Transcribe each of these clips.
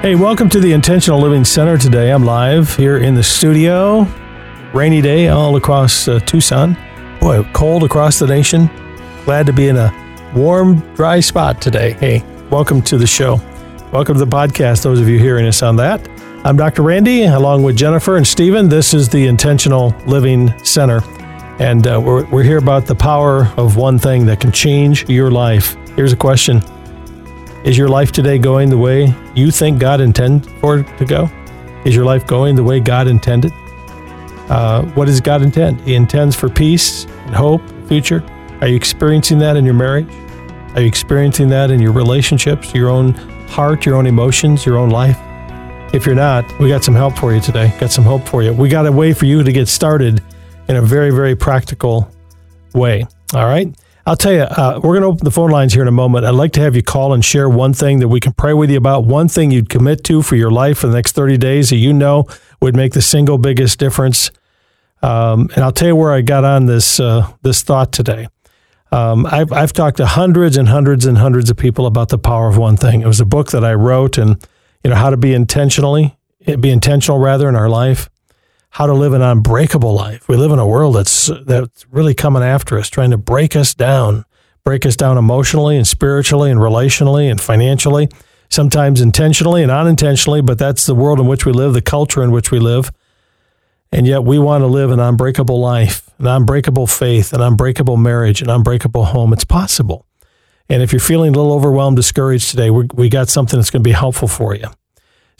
Hey, welcome to the Intentional Living Center. Today I'm live here in the studio. Rainy day all across Tucson. Boy, cold across the nation. Glad to be in a warm, dry spot today. Hey, welcome to the show. Welcome to the podcast, those of you hearing us on that. I'm Dr. Randy, along with Jennifer and Stephen. This is the Intentional Living Center. And we're here about the power of one thing that can change your life. Here's a question. Is your life today going the way you think God intended for it to go? Is your life going the way God intended? What does God intend? He intends for peace and hope, future. Are you experiencing that in your marriage? Are you experiencing that in your relationships, your own heart, your own emotions, your own life? If you're not, we got some help for you today. Got some hope for you. We got a way for you to get started in a very, very practical way. All right. I'll tell you, we're going to open the phone lines here in a moment. I'd like to have you call and share one thing that we can pray with you about, one thing you'd commit to for your life for the next 30 days that you know would make the single biggest difference. And I'll tell you where I got on this this thought today. I've talked to hundreds and hundreds and hundreds of people about the power of one thing. It was a book that I wrote, and you know how to be intentional in our life. How to live an unbreakable life. We live in a world that's really coming after us, trying to break us down emotionally and spiritually and relationally and financially, sometimes intentionally and unintentionally, but that's the world in which we live, the culture in which we live. And yet we want to live an unbreakable life, an unbreakable faith, an unbreakable marriage, an unbreakable home. It's possible. And if you're feeling a little overwhelmed, discouraged today, we got something that's going to be helpful for you.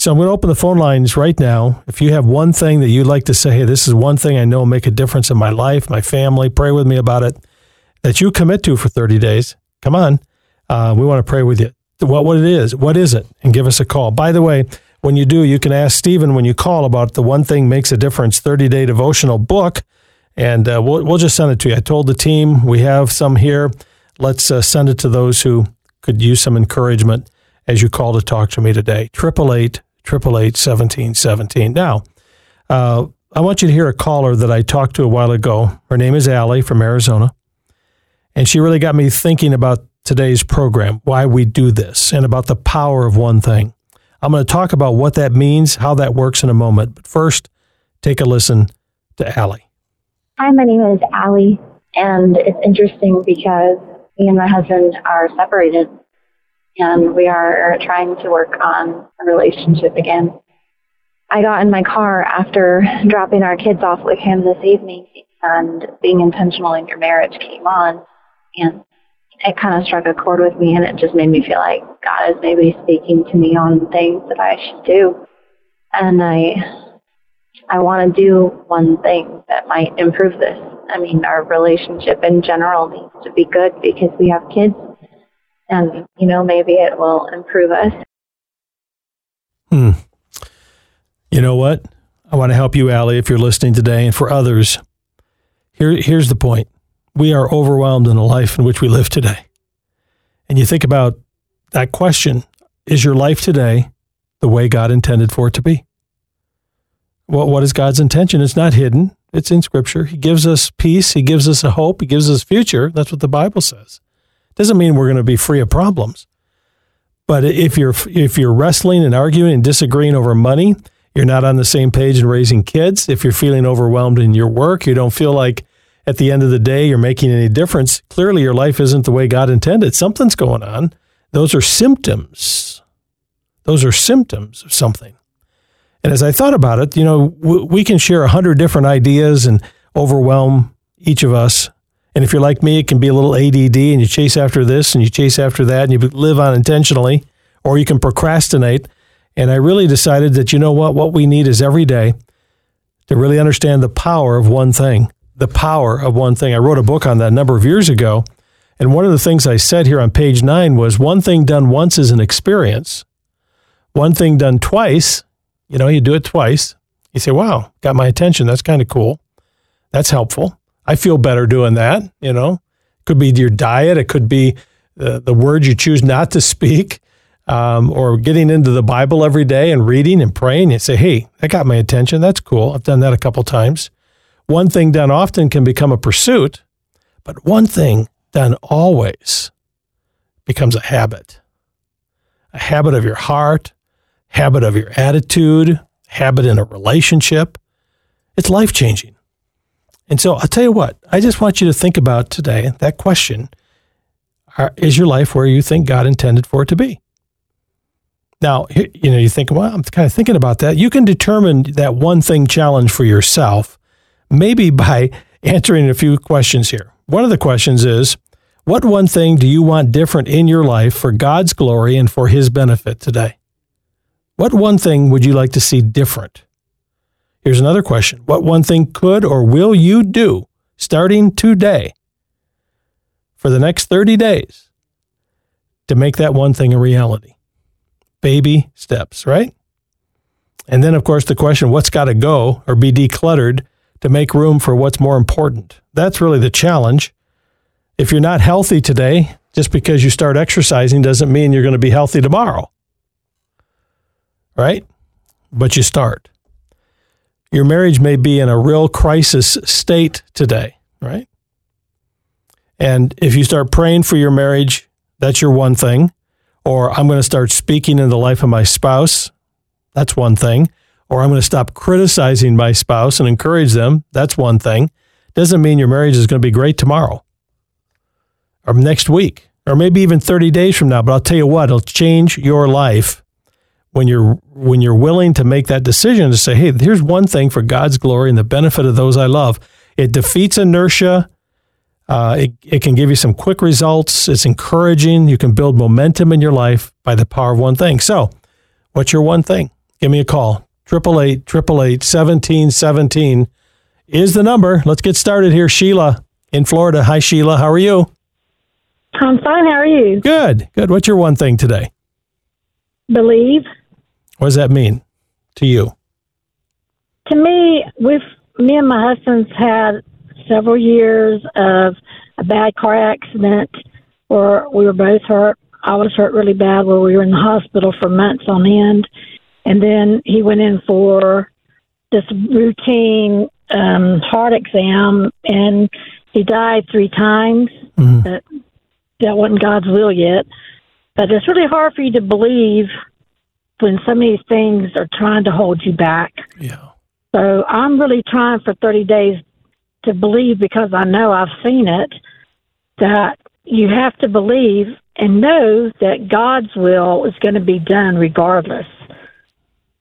So I'm going to open the phone lines right now. If you have one thing that you'd like to say, hey, this is one thing I know will make a difference in my life, my family, pray with me about it, that you commit to for 30 days, come on. We want to pray with you. What it is, what is it? And give us a call. By the way, when you do, you can ask Stephen when you call about the One Thing Makes a Difference 30-day devotional book, and we'll just send it to you. I told the team we have some here. Let's send it to those who could use some encouragement as you call to talk to me today. 888-888-1717. Now, I want you to hear a caller that I talked to a while ago. Her name is Allie from Arizona, and she really got me thinking about today's program, why we do this, and about the power of one thing. I'm going to talk about what that means, how that works in a moment. But first, take a listen to Allie. Hi, my name is Allie, and it's interesting because me and my husband are separated. And we are trying to work on a relationship again. I got in my car after dropping our kids off with him this evening, and being intentional in your marriage came on, and it kind of struck a chord with me, and it just made me feel like God is maybe speaking to me on things that I should do. And I want to do one thing that might improve this. I mean, our relationship in general needs to be good because we have kids. And, you know, maybe it will improve us. You know what? I want to help you, Allie, if you're listening today, and for others. Here's the point. We are overwhelmed in the life in which we live today. And you think about that question. Is your life today the way God intended for it to be? What is God's intention? It's not hidden. It's in Scripture. He gives us peace. He gives us a hope. He gives us future. That's what the Bible says. Doesn't mean we're going to be free of problems. But if you're wrestling and arguing and disagreeing over money, you're not on the same page in raising kids. If you're feeling overwhelmed in your work, you don't feel like at the end of the day you're making any difference. Clearly your life isn't the way God intended. Something's going on. Those are symptoms. Those are symptoms of something. And as I thought about it, you know, we can share 100 different ideas and overwhelm each of us. And if you're like me, it can be a little ADD, and you chase after this and you chase after that, and you live unintentionally, or you can procrastinate. And I really decided that, you know what we need is every day to really understand the power of one thing, the power of one thing. I wrote a book on that a number of years ago. And one of the things I said here on page 9 was one thing done once is an experience. One thing done twice, you know, you do it twice. You say, wow, got my attention. That's kind of cool. That's helpful. I feel better doing that, you know. It could be your diet. It could be the words you choose not to speak, or getting into the Bible every day and reading and praying. You say, hey, that got my attention. That's cool. I've done that a couple times. One thing done often can become a pursuit, but one thing done always becomes a habit of your heart, habit of your attitude, habit in a relationship. It's life-changing. And so I'll tell you what, I just want you to think about today that question, is your life where you think God intended for it to be? Now, you know, you think, well, I'm kind of thinking about that. You can determine that one thing challenge for yourself, maybe by answering a few questions here. One of the questions is, what one thing do you want different in your life for God's glory and for His benefit today? What one thing would you like to see different? Here's another question. What one thing could or will you do starting today for the next 30 days to make that one thing a reality? Baby steps, right? And then, of course, the question, what's got to go or be decluttered to make room for what's more important? That's really the challenge. If you're not healthy today, just because you start exercising doesn't mean you're going to be healthy tomorrow, right? But you start. Your marriage may be in a real crisis state today, right? And if you start praying for your marriage, that's your one thing. Or I'm going to start speaking in the life of my spouse. That's one thing. Or I'm going to stop criticizing my spouse and encourage them. That's one thing. Doesn't mean your marriage is going to be great tomorrow or next week or maybe even 30 days from now. But I'll tell you what, it'll change your life when you're willing to make that decision to say, hey, here's one thing for God's glory and the benefit of those I love. It defeats inertia. It can give you some quick results. It's encouraging. You can build momentum in your life by the power of one thing. So what's your one thing? Give me a call. 888-888-1717 is the number. Let's get started here. Sheila in Florida. Hi, Sheila. How are you? I'm fine. How are you? Good. Good. What's your one thing today? Believe. What does that mean to you? To me, me and my husband's had several years of a bad car accident where we were both hurt. I was hurt really bad where we were in the hospital for months on end. And then he went in for this routine heart exam, and he died 3 times. Mm-hmm. That wasn't God's will yet. But it's really hard for you to believe when some of these things are trying to hold you back. Yeah. So I'm really trying for 30 days to believe, because I know I've seen it, that you have to believe and know that God's will is going to be done regardless.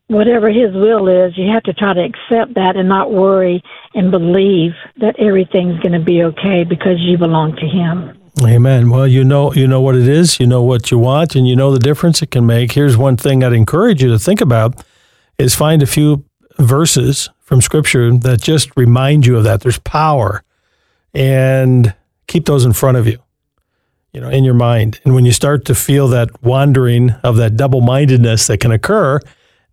Whatever His will is, you have to try to accept that and not worry and believe that everything's going to be okay because you belong to Him. Amen. Well, you know what it is, you know what you want, and you know the difference it can make. Here's one thing I'd encourage you to think about is find a few verses from Scripture that just remind you of that. There's power. And keep those in front of you, you know, in your mind. And when you start to feel that wandering of that double-mindedness that can occur,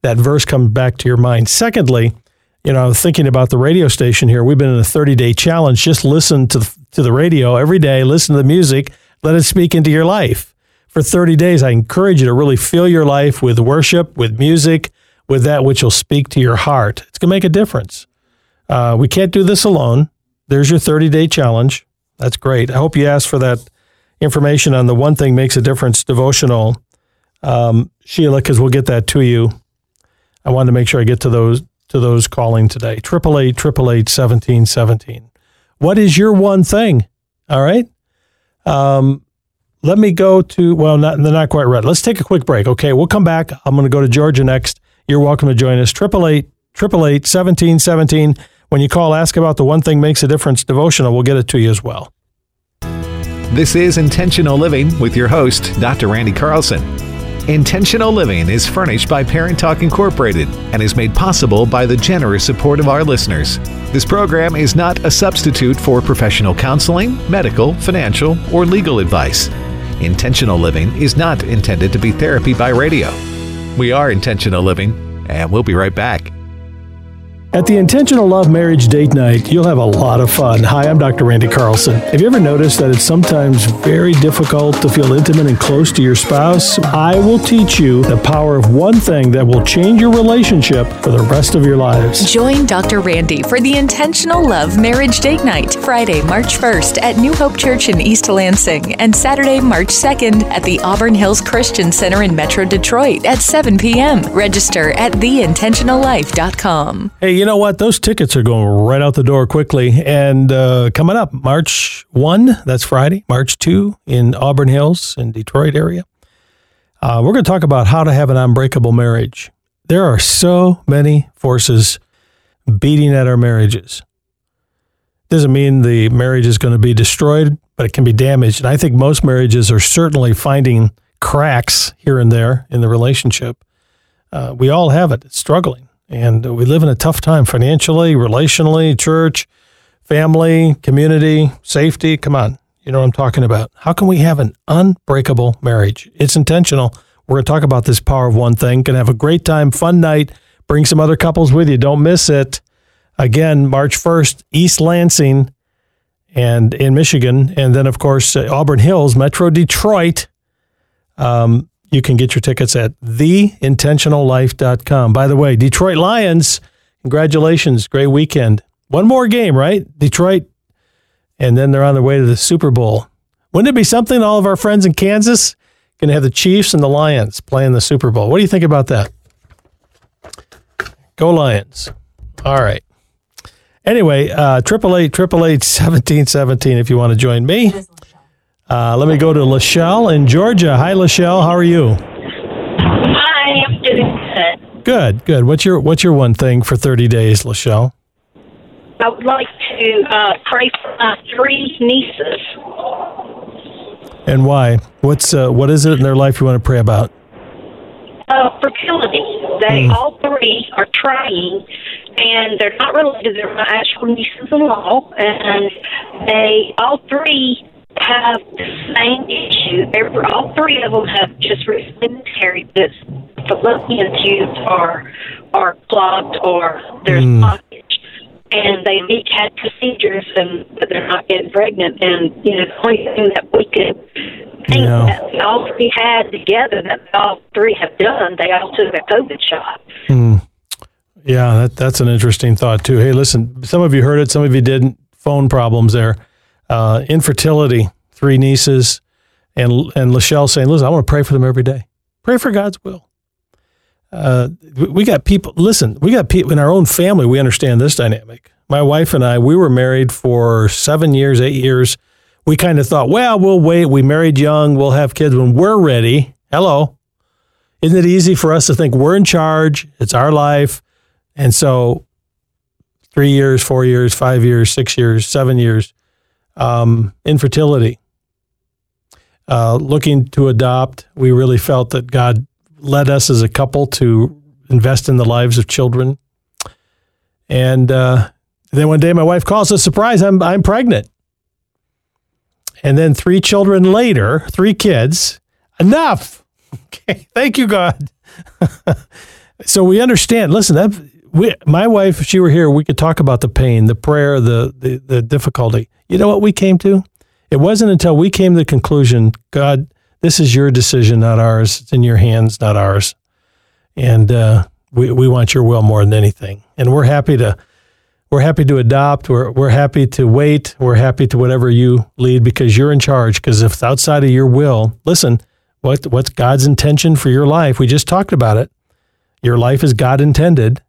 that verse comes back to your mind. Secondly, you know, thinking about the radio station here, we've been in a 30-day challenge. Just listen to the radio every day, listen to the music, let it speak into your life. For 30 days, I encourage you to really fill your life with worship, with music, with that which will speak to your heart. It's going to make a difference. We can't do this alone. There's your 30-day challenge. That's great. I hope you asked for that information on the One Thing Makes a Difference devotional, Sheila, because we'll get that to you. I wanted to make sure I get to those calling today. 888-888-1717. What is your one thing? All right. Let me go to, well, they're not quite right. Let's take a quick break. Okay, we'll come back. I'm going to go to Georgia next. You're welcome to join us. 888-888-1717. When you call, ask about the One Thing Makes a Difference devotional. We'll get it to you as well. This is Intentional Living with your host, Dr. Randy Carlson. Intentional Living is furnished by Parent Talk Incorporated and is made possible by the generous support of our listeners. This program is not a substitute for professional counseling, medical, financial, or legal advice. Intentional Living is not intended to be therapy by radio. We are Intentional Living, and we'll be right back. At the Intentional Love Marriage Date Night, you'll have a lot of fun. Hi, I'm Dr. Randy Carlson. Have you ever noticed that it's sometimes very difficult to feel intimate and close to your spouse? I will teach you the power of one thing that will change your relationship for the rest of your lives. Join Dr. Randy for the Intentional Love Marriage Date Night, Friday, March 1st at New Hope Church in East Lansing, and Saturday, March 2nd at the Auburn Hills Christian Center in Metro Detroit at 7 p.m. Register at theintentionallife.com. Hey, you know what? Those tickets are going right out the door quickly. And coming up, March 1, that's Friday, March 2 in Auburn Hills in Detroit area. We're going to talk about how to have an unbreakable marriage. There are so many forces beating at our marriages. Doesn't mean the marriage is going to be destroyed, but it can be damaged. And I think most marriages are certainly finding cracks here and there in the relationship. We all have it. It's struggling. And we live in a tough time financially, relationally, church, family, community, safety. Come on. You know what I'm talking about. How can we have an unbreakable marriage? It's intentional. We're going to talk about this power of one thing. Going to have a great time, fun night. Bring some other couples with you. Don't miss it. Again, March 1st, East Lansing and in Michigan. And then, of course, Auburn Hills, Metro Detroit. You can get your tickets at theintentionallife.com. By the way, Detroit Lions, congratulations. Great weekend. One more game, right? Detroit. And then they're on their way to the Super Bowl. Wouldn't it be something? All of our friends in Kansas going to have the Chiefs and the Lions playing the Super Bowl. What do you think about that? Go Lions. All right. Anyway, 888-888-1717 if you want to join me. Let me go to Lachelle in Georgia. Hi, Lachelle. How are you? Hi, I'm doing good. Good. What's your one thing for 30 days, Lachelle? I would like to pray for my three nieces. And why? What is it in their life you want to pray about? Fertility. They all three are trying, and they're not related. They're my actual nieces-in-law, and they all three have the same issue. All three of them have just recently miscarried. This fallopian tubes are clogged, or there's blockage, and they've each had procedures, and but they're not getting pregnant. And you know, the only thing that we could think that we all three had together, that all three have done, they all took a COVID shot. Yeah, that's an interesting thought too. Hey, listen, some of you heard it, some of you didn't. Phone problems there. Infertility, three nieces, and Lachelle saying, listen, I want to pray for them every day. Pray for God's will. We got people in our own family. We understand this dynamic. My wife and I, we were married for 7 years, 8 years. We kind of thought, well, we'll wait. We married young. We'll have kids when we're ready. Hello. Isn't it easy for us to think we're in charge? It's our life. And so 3 years, 4 years, 5 years, 6 years, 7 years. Infertility, looking to adopt. We really felt that God led us as a couple to invest in the lives of children. And then one day my wife calls us, surprise, I'm pregnant. And then 3 kids later, enough. Okay. Thank you, God. So we understand, listen, my wife, if she were here, we could talk about the pain, the prayer, the difficulty. You know what we came to? It wasn't until we came to the conclusion, God, this is your decision, not ours. It's in your hands, not ours. And we want your will more than anything. And we're happy to adopt. We're happy to wait. We're happy to whatever you lead because you're in charge. Because if it's outside of your will, listen, what's God's intention for your life? We just talked about it. Your life is God intended.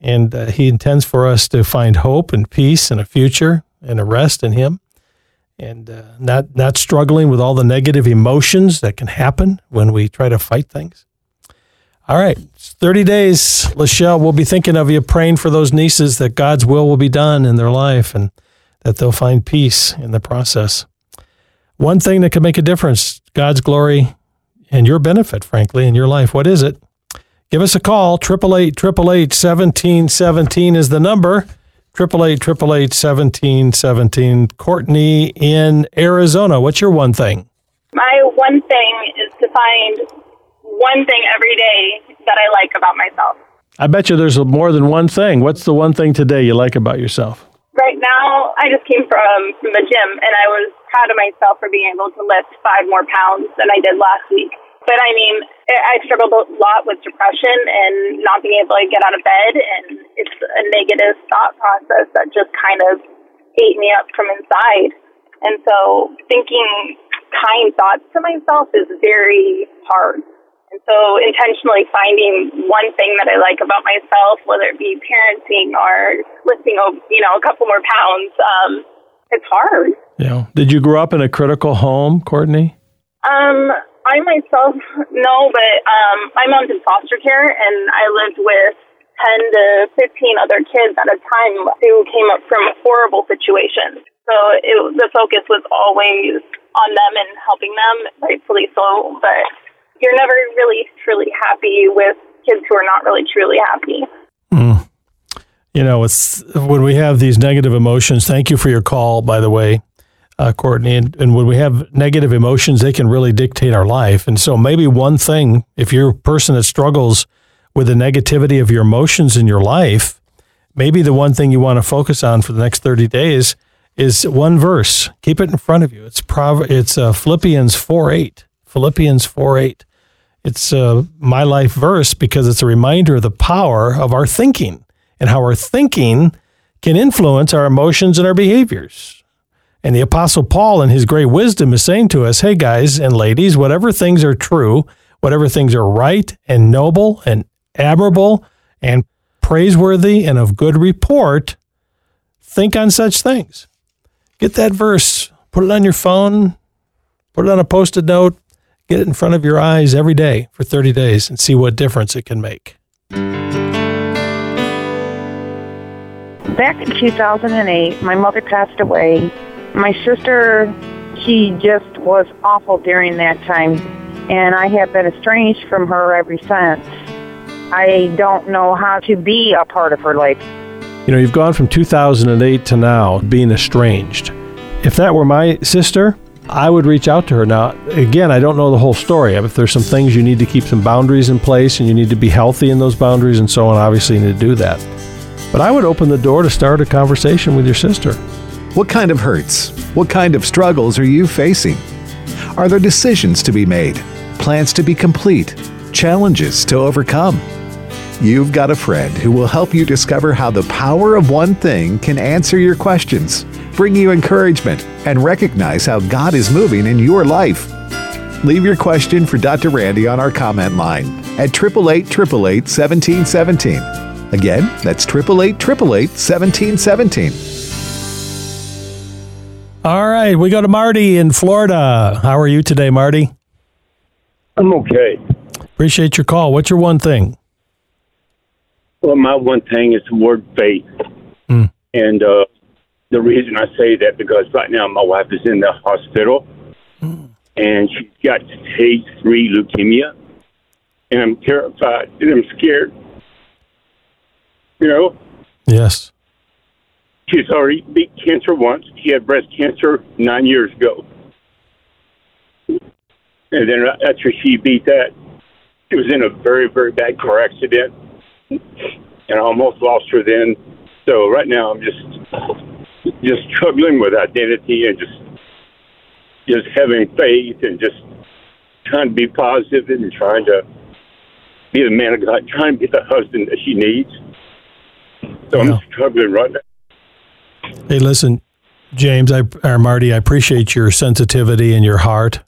And he intends for us to find hope and peace and a future and a rest in him, and not struggling with all the negative emotions that can happen when we try to fight things. All right, it's 30 days, Lachelle. We'll be thinking of you, praying for those nieces that God's will be done in their life and that they'll find peace in the process. One thing that can make a difference, God's glory and your benefit, frankly, in your life. What is it? Give us a call. 888-888-1717 is the number. 888-888-1717. Courtney in Arizona. What's your one thing? My one thing is to find one thing every day that I like about myself. I bet you there's more than one thing. What's the one thing today you like about yourself? Right now, I just came from the gym, and I was proud of myself for being able to lift 5 more pounds than I did last week. But I mean, I struggled a lot with depression and not being able to get out of bed, and it's a negative thought process that just kind of ate me up from inside. And so thinking kind thoughts to myself is very hard. And so intentionally finding one thing that I like about myself, whether it be parenting or lifting, a couple more pounds, it's hard. Yeah. Did you grow up in a critical home, Courtney? I myself, no, but my mom's in foster care, and I lived with 10 to 15 other kids at a time who came up from horrible situations. So the focus was always on them and helping them, rightfully so, but you're never really truly happy with kids who are not really truly happy. Mm. You know, it's when we have these negative emotions, thank you for your call, by the way. Courtney, and when we have negative emotions, they can really dictate our life. And so maybe one thing, if you're a person that struggles with the negativity of your emotions in your life, maybe the one thing you want to focus on for the next 30 days is one verse. Keep it in front of you. It's Philippians 4.8. Philippians 4.8. It's my life verse because it's a reminder of the power of our thinking and how our thinking can influence our emotions and our behaviors. And the Apostle Paul, in his great wisdom, is saying to us, hey, guys and ladies, whatever things are true, whatever things are right and noble and admirable and praiseworthy and of good report, think on such things. Get that verse. Put it on your phone. Put it on a Post-it note. Get it in front of your eyes every day for 30 days and see what difference it can make. Back in 2008, my mother passed away. My sister, she just was awful during that time, and I have been estranged from her ever since. I don't know how to be a part of her life. You know, you've gone from 2008 to now being estranged. If that were my sister, I would reach out to her. Now, again, I don't know the whole story. If there's some things you need to keep some boundaries in place, and you need to be healthy in those boundaries and so on, obviously you need to do that. But I would open the door to start a conversation with your sister. What kind of hurts? What kind of struggles are you facing? Are there decisions to be made, plans to be complete, challenges to overcome? You've got a friend who will help you discover how the power of one thing can answer your questions, bring you encouragement, and recognize how God is moving in your life. Leave your question for Dr. Randy on our comment line at 888-888-1717. Again, that's 888-888-1717. All right, we go to Marty in Florida. How are you today, Marty? I'm okay. Appreciate your call. What's your one thing? Well, my one thing is the word faith. Mm. And the reason I say that because right now my wife is in the hospital, and she's got stage 3 leukemia, and I'm terrified and I'm scared. You know? Yes. She's already beat cancer once. She had breast cancer 9 years ago. And then after she beat that, she was in a very, very bad car accident. And I almost lost her then. So right now I'm just struggling with identity and just having faith and just trying to be positive and trying to be the man of God, trying to be the husband that she needs. So I'm struggling right now. Hey, listen, James, or Marty, I appreciate your sensitivity and your heart.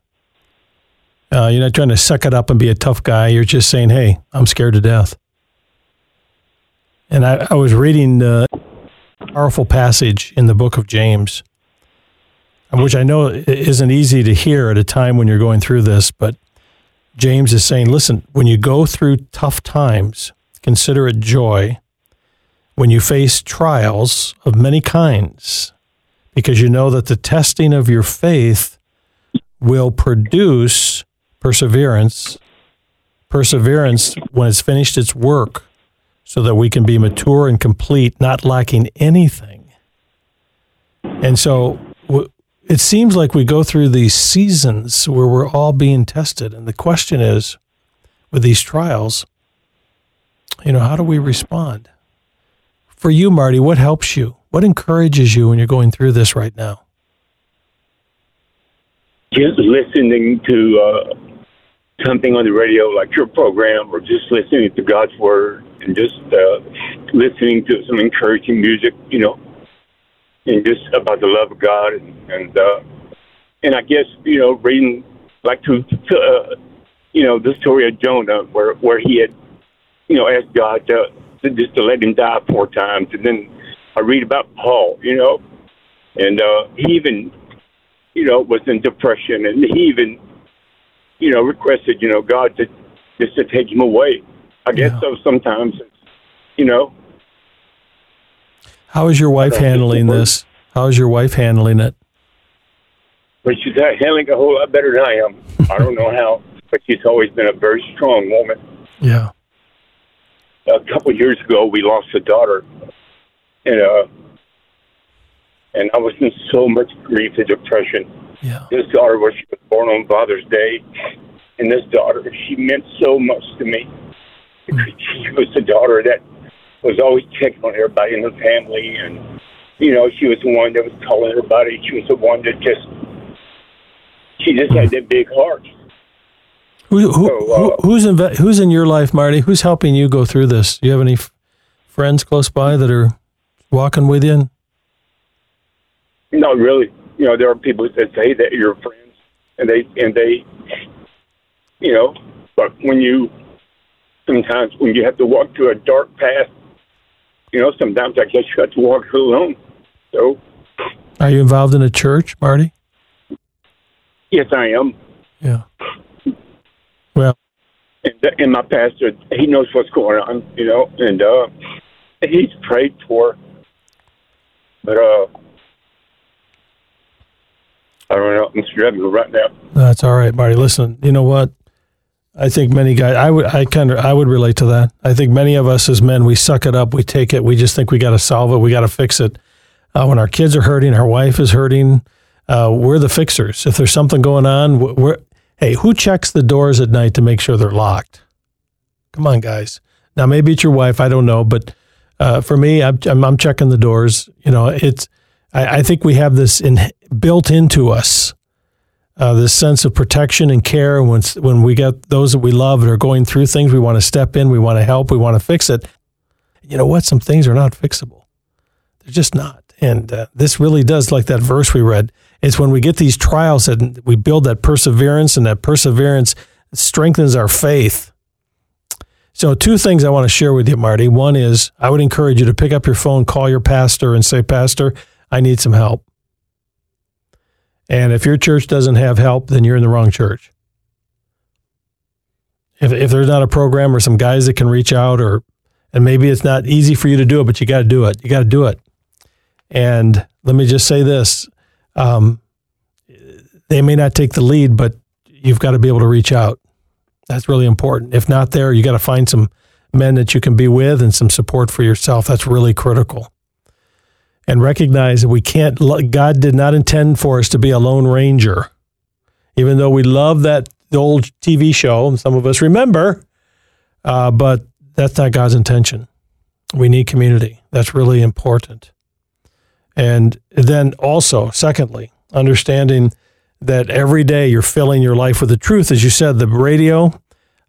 You're not trying to suck it up and be a tough guy. You're just saying, hey, I'm scared to death. And I was reading a powerful passage in the book of James, which I know isn't easy to hear at a time when you're going through this, but James is saying, listen, when you go through tough times, consider it joy when you face trials of many kinds, because you know that the testing of your faith will produce perseverance. Perseverance, when it's finished its work, so that we can be mature and complete, not lacking anything. And so it seems like we go through these seasons where we're all being tested. And the question is, with these trials, You know, how do we respond? For you, Marty, what helps you? What encourages you when you're going through this right now? Just listening to something on the radio like your program, or just listening to God's Word, and just listening to some encouraging music, you know, and just about the love of God. And I guess, you know, reading like to the story of Jonah where he had, you know, asked God to let him die 4 times. And then I read about Paul, you know, and he even, you know, was in depression, and he even, you know, requested, you know, God to take him away. I guess so sometimes, you know. How is your wife handling this? How is your wife handling it? But she's handling a whole lot better than I am. I don't know how, but she's always been a very strong woman. Yeah. A couple of years ago, we lost a daughter, and I was in so much grief and depression. Yeah. This daughter was, she was born on Father's Day, and this daughter, she meant so much to me. She was the daughter that was always checking on everybody in the family, and, you know, she was the one that was calling everybody. She was the one that she just had that big heart. Who's in your life, Marty? Who's helping you go through this? Do you have any friends close by that are walking with you? Not really. You know, there are people that say that you're friends, and they, you know, but sometimes when you have to walk through a dark path, you know, sometimes I guess you have to walk alone. So, are you involved in a church, Marty? Yes, I am. Yeah. Well, and my pastor, he knows what's going on, you know, and he's prayed for, but I don't know. I'm struggling right now. That's all right, Marty. Listen, you know what? I think many guys, I would relate to that. I think many of us as men, we suck it up, we take it, we just think we got to solve it, we got to fix it. When our kids are hurting, our wife is hurting, we're the fixers. If there's something going on, hey, who checks the doors at night to make sure they're locked? Come on, guys. Now, maybe it's your wife, I don't know, but for me, I'm checking the doors. You know, I think we have this built into us, this sense of protection and care. And when we get those that we love that are going through things, we want to step in, we want to help, we want to fix it. You know what? Some things are not fixable. They're just not. And this really does, like that verse we read, it's when we get these trials that we build that perseverance, and that perseverance strengthens our faith. So 2 things I want to share with you, Marty. One is I would encourage you to pick up your phone, call your pastor and say, Pastor, I need some help. And if your church doesn't have help, then you're in the wrong church. If there's not a program or some guys that can reach out, and maybe it's not easy for you to do it, but you got to do it. You got to do it. And let me just say this. They may not take the lead, but you've got to be able to reach out. That's really important. If not there, you got to find some men that you can be with and some support for yourself. That's really critical. And recognize that we can't, God did not intend for us to be a lone ranger. Even though we love that old TV show, and some of us remember, but that's not God's intention. We need community. That's really important. And then also, secondly, understanding that every day you're filling your life with the truth. As you said, the radio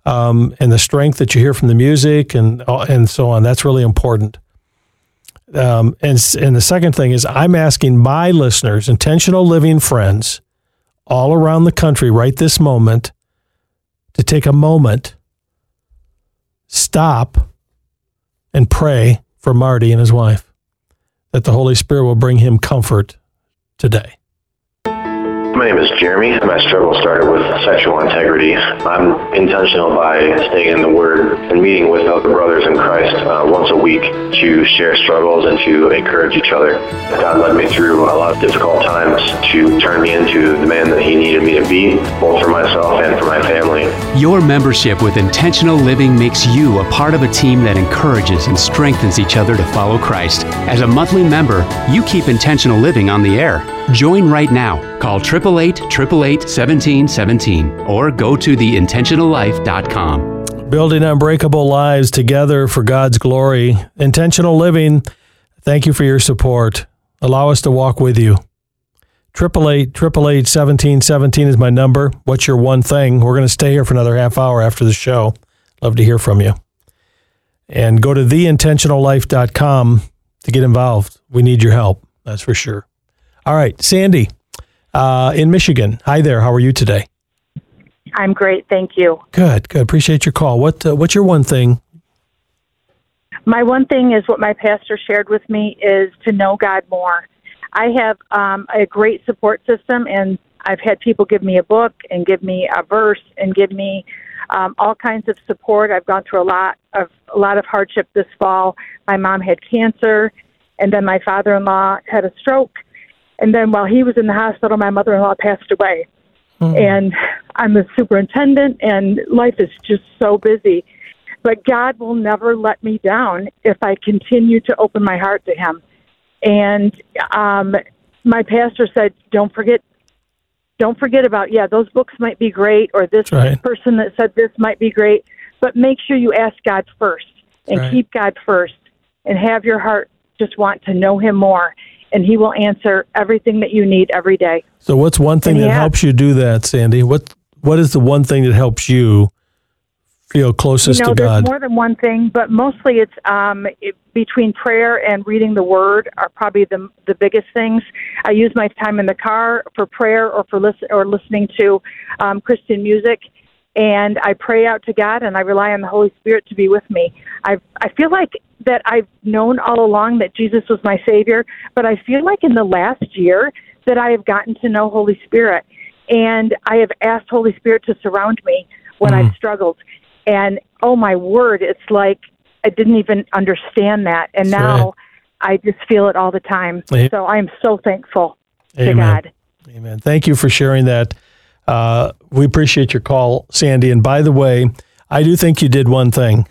and the strength that you hear from the music and so on, that's really important. And the second thing is I'm asking my listeners, intentional living friends all around the country right this moment, to take a moment, stop, and pray for Marty and his wife, that the Holy Spirit will bring him comfort today. My name is Jeremy. My struggle started with sexual integrity. I'm intentional by staying in the Word and meeting with other brothers in Christ once a week to share struggles and to encourage each other. God led me through a lot of difficult times to turn me into the man that He needed me to be, both for myself and for my family. Your membership with Intentional Living makes you a part of a team that encourages and strengthens each other to follow Christ. As a monthly member, you keep Intentional Living on the air. Join right now. Call 888-888-1717 or go to theintentionallife.com. Building unbreakable lives together for God's glory. Intentional Living, thank you for your support. Allow us to walk with you. 888-888-1717 is my number. What's your one thing? We're going to stay here for another half hour after the show. Love to hear from you. And go to theintentionallife.com to get involved. We need your help, that's for sure. All right, Sandy in Michigan. Hi there, how are you today? I'm great, thank you. Good. Appreciate your call. What's your one thing? My one thing is what my pastor shared with me is to know God more. I have a great support system, and I've had people give me a book and give me a verse and give me all kinds of support. I've gone through a lot of hardship this fall. My mom had cancer, and then my father-in-law had a stroke, and then while he was in the hospital, my mother-in-law passed away. Mm-hmm. And I'm the superintendent, and life is just so busy. But God will never let me down if I continue to open my heart to Him. And my pastor said, don't forget about, those books might be great, or this person that said this might be great, but make sure you ask God first and keep God first and have your heart just want to know Him more. And He will answer everything that you need every day. So what's one thing that helps you do that, Sandy? What is the one thing that helps you feel closest to God? There's more than one thing, but mostly it's between prayer and reading the Word are probably the biggest things. I use my time in the car for prayer or for listening to Christian music. And I pray out to God, and I rely on the Holy Spirit to be with me. I feel like that I've known all along that Jesus was my Savior, but I feel like in the last year that I have gotten to know Holy Spirit, and I have asked Holy Spirit to surround me when I've struggled. And, oh, my word, it's like I didn't even understand that, and now I just feel it all the time. So I am so thankful to God. Amen. Thank you for sharing that. We appreciate your call, Sandy. And by the way, I do think you did one thing.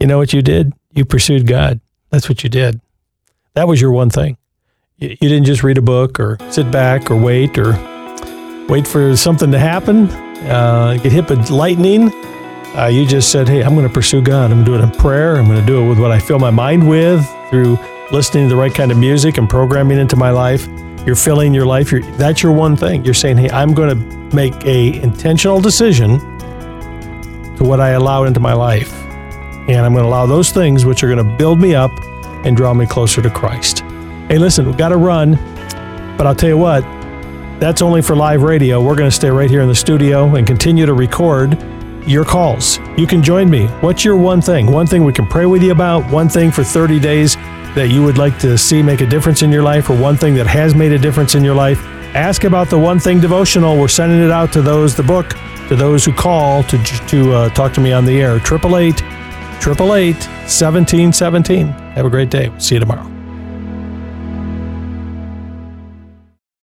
You know what you did? You pursued God. That's what you did. That was your one thing. You didn't just read a book or sit back or wait for something to happen, get hit with lightning. You just said, hey, I'm going to pursue God. I'm going to do it in prayer. I'm going to do it with what I fill my mind with through listening to the right kind of music and programming into my life. You're filling your life. That's your one thing. You're saying, hey, I'm going to make a intentional decision to what I allow into my life. And I'm going to allow those things which are going to build me up and draw me closer to Christ. Hey, listen, we've got to run. But I'll tell you what, that's only for live radio. We're going to stay right here in the studio and continue to record your calls. You can join me. What's your one thing? One thing we can pray with you about. One thing for 30 days that you would like to see make a difference in your life, or one thing that has made a difference in your life. Ask about the One Thing Devotional. We're sending it out to those, the book, to those who call to talk to me on the air. 888-888-1717. Have a great day. See you tomorrow.